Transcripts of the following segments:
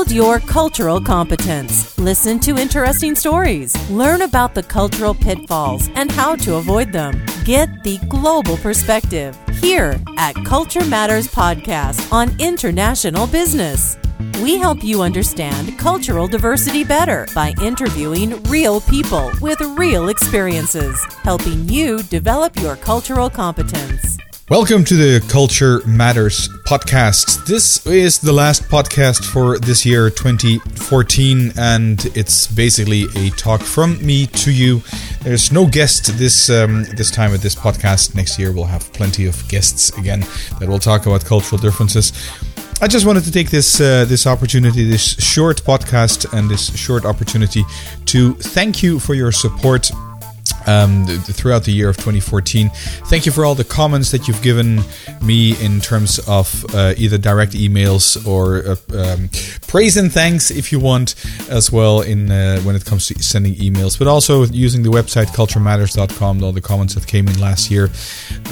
Build your cultural competence. Listen to interesting stories. Learn about the cultural pitfalls and how to avoid them. Get the global perspective here at Culture Matters Podcast on international business. We help you understand cultural diversity better by interviewing real people with real experiences, helping you develop your cultural competence. Welcome to the Culture Matters Podcast. This is the last podcast for this year, 2014, and it's basically a talk from me to you. There's no guest this time at this podcast. Next year we'll have plenty of guests again that will talk about cultural differences. I just wanted to take this opportunity, this short podcast and this short opportunity to thank you for your support throughout the year of 2014. Thank you for all the comments that you've given me in terms of either direct emails or praise and thanks if you want as well in when it comes to sending emails, but also using the website culturematters.com, all the comments that came in last year.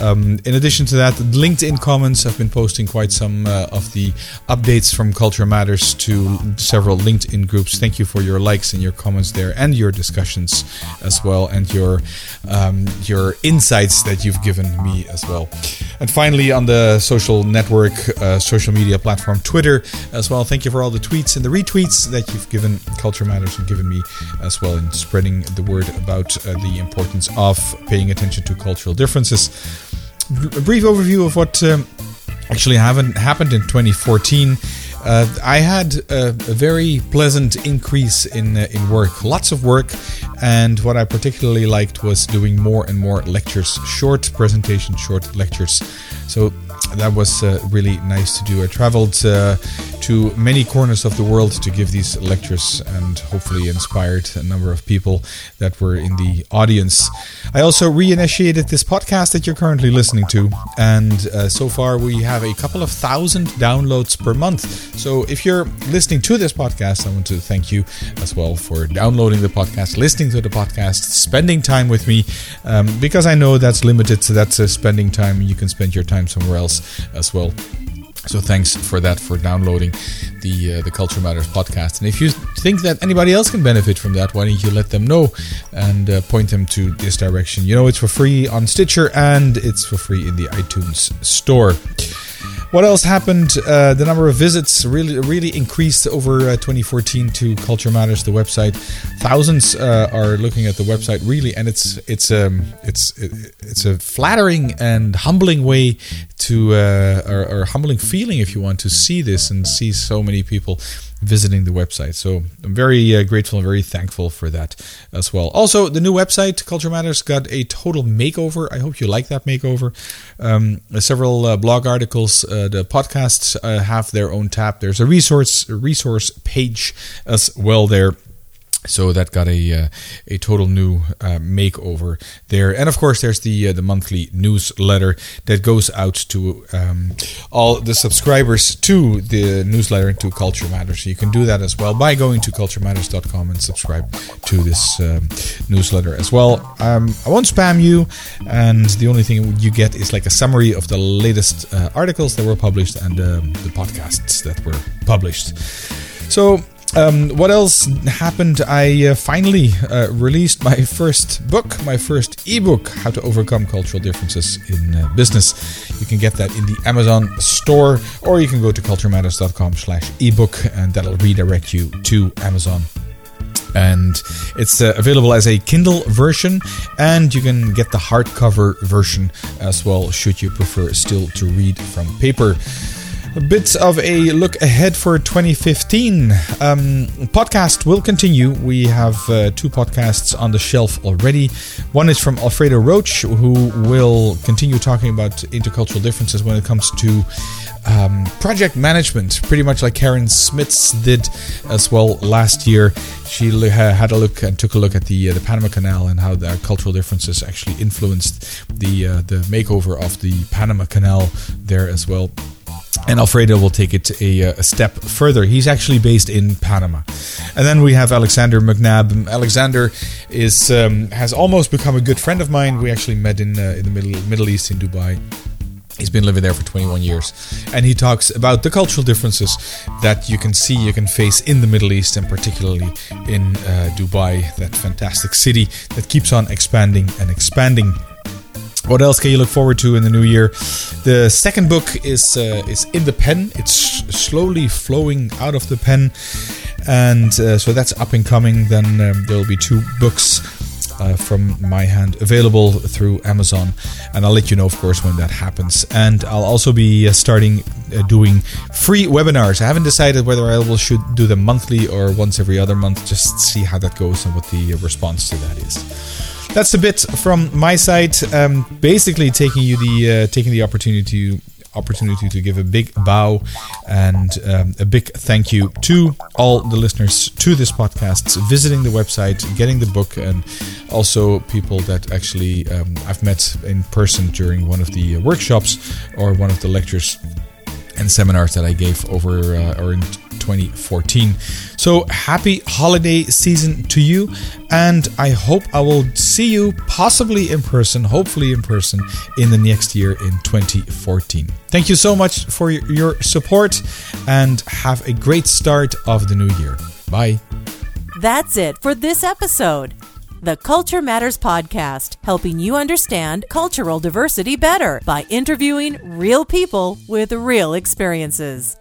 In addition to that, LinkedIn comments, I've been posting quite some of the updates from Culture Matters to several LinkedIn groups. Thank you for your likes and your comments there and your discussions as well, and your insights that you've given me as well. And finally, on the social network, social media platform Twitter as well, thank you for all the tweets and the retweets that you've given Culture Matters and given me as well in spreading the word about the importance of paying attention to cultural differences. A brief overview of what actually happened in 2014. I had a very pleasant increase in work, lots of work, and what I particularly liked was doing more and more lectures, short lectures. So that was really nice to do. I traveled to many corners of the world to give these lectures and hopefully inspired a number of people that were in the audience. I also reinitiated this podcast that you're currently listening to, and so far we have a couple of thousand downloads per month. So if you're listening to this podcast, I want to thank you as well for downloading the podcast, listening to the podcast, spending time with me, because I know that's limited, so that's spending time. You can spend your time somewhere else as well. So thanks for that, for downloading the Culture Matters podcast. And if you think that anybody else can benefit from that, why don't you let them know and point them to this direction. You know, it's for free on Stitcher and it's for free in the iTunes store. What else happened? The number of visits really increased over 2014 to Culture Matters, the website. Thousands are looking at the website, really, and it's a flattering and humbling way to or humbling feeling, if you want, to see this and see so many people visiting the website. So I'm very grateful and very thankful for that as well. Also, the new website, Culture Matters, got a total makeover. I hope you like that makeover. Several blog articles, the podcasts have their own tab. There's a resource page as well there. So that got a total new makeover there, and of course there's the monthly newsletter that goes out to all the subscribers to the newsletter to Culture Matters. You can do that as well by going to culturematters.com and subscribe to this newsletter as well. I won't spam you, and the only thing you get is like a summary of the latest articles that were published and the podcasts that were published. So. What else happened? I finally released my first book, my first ebook, How to Overcome Cultural Differences in Business. You can get that in the Amazon store, or you can go to culturematters.com/ebook, and that'll redirect you to Amazon. And it's available as a Kindle version, and you can get the hardcover version as well, should you prefer still to read from paper. A bit of a look ahead for 2015. Podcast will continue. We have two podcasts on the shelf already. One is from Alfredo Roach, who will continue talking about intercultural differences when it comes to project management, pretty much like Karen Smits did as well last year. She took a look at the Panama Canal and how the cultural differences actually influenced the makeover of the Panama Canal there as well. And Alfredo will take it a step further. He's actually based in Panama. And then we have Alexander McNabb. Alexander has almost become a good friend of mine. We actually met in the Middle East, in Dubai. He's been living there for 21 years. And he talks about the cultural differences that you can see, you can face in the Middle East, and particularly in Dubai, that fantastic city that keeps on expanding and expanding. What else can you look forward to in the new year? The second book is in the pen. It's slowly flowing out of the pen. And so that's up and coming. Then there'll be two books from my hand available through Amazon, and I'll let you know, of course, when that happens. And I'll also be starting doing free webinars. I haven't decided whether I should do them monthly or once every other month. Just see how that goes and what the response to that is. That's a bit from my side. Basically, taking the opportunity to give a big bow and a big thank you to all the listeners to this podcast, visiting the website, getting the book, and also people that actually I've met in person during one of the workshops or one of the lectures and seminars that I gave over or in 2014. So happy holiday season to you, and I hope I will see you possibly in person, hopefully in person, in the next year in 2014. Thank you so much for your support, and have a great start of the new year. Bye. That's it for this episode. The Culture Matters Podcast, helping you understand cultural diversity better by interviewing real people with real experiences.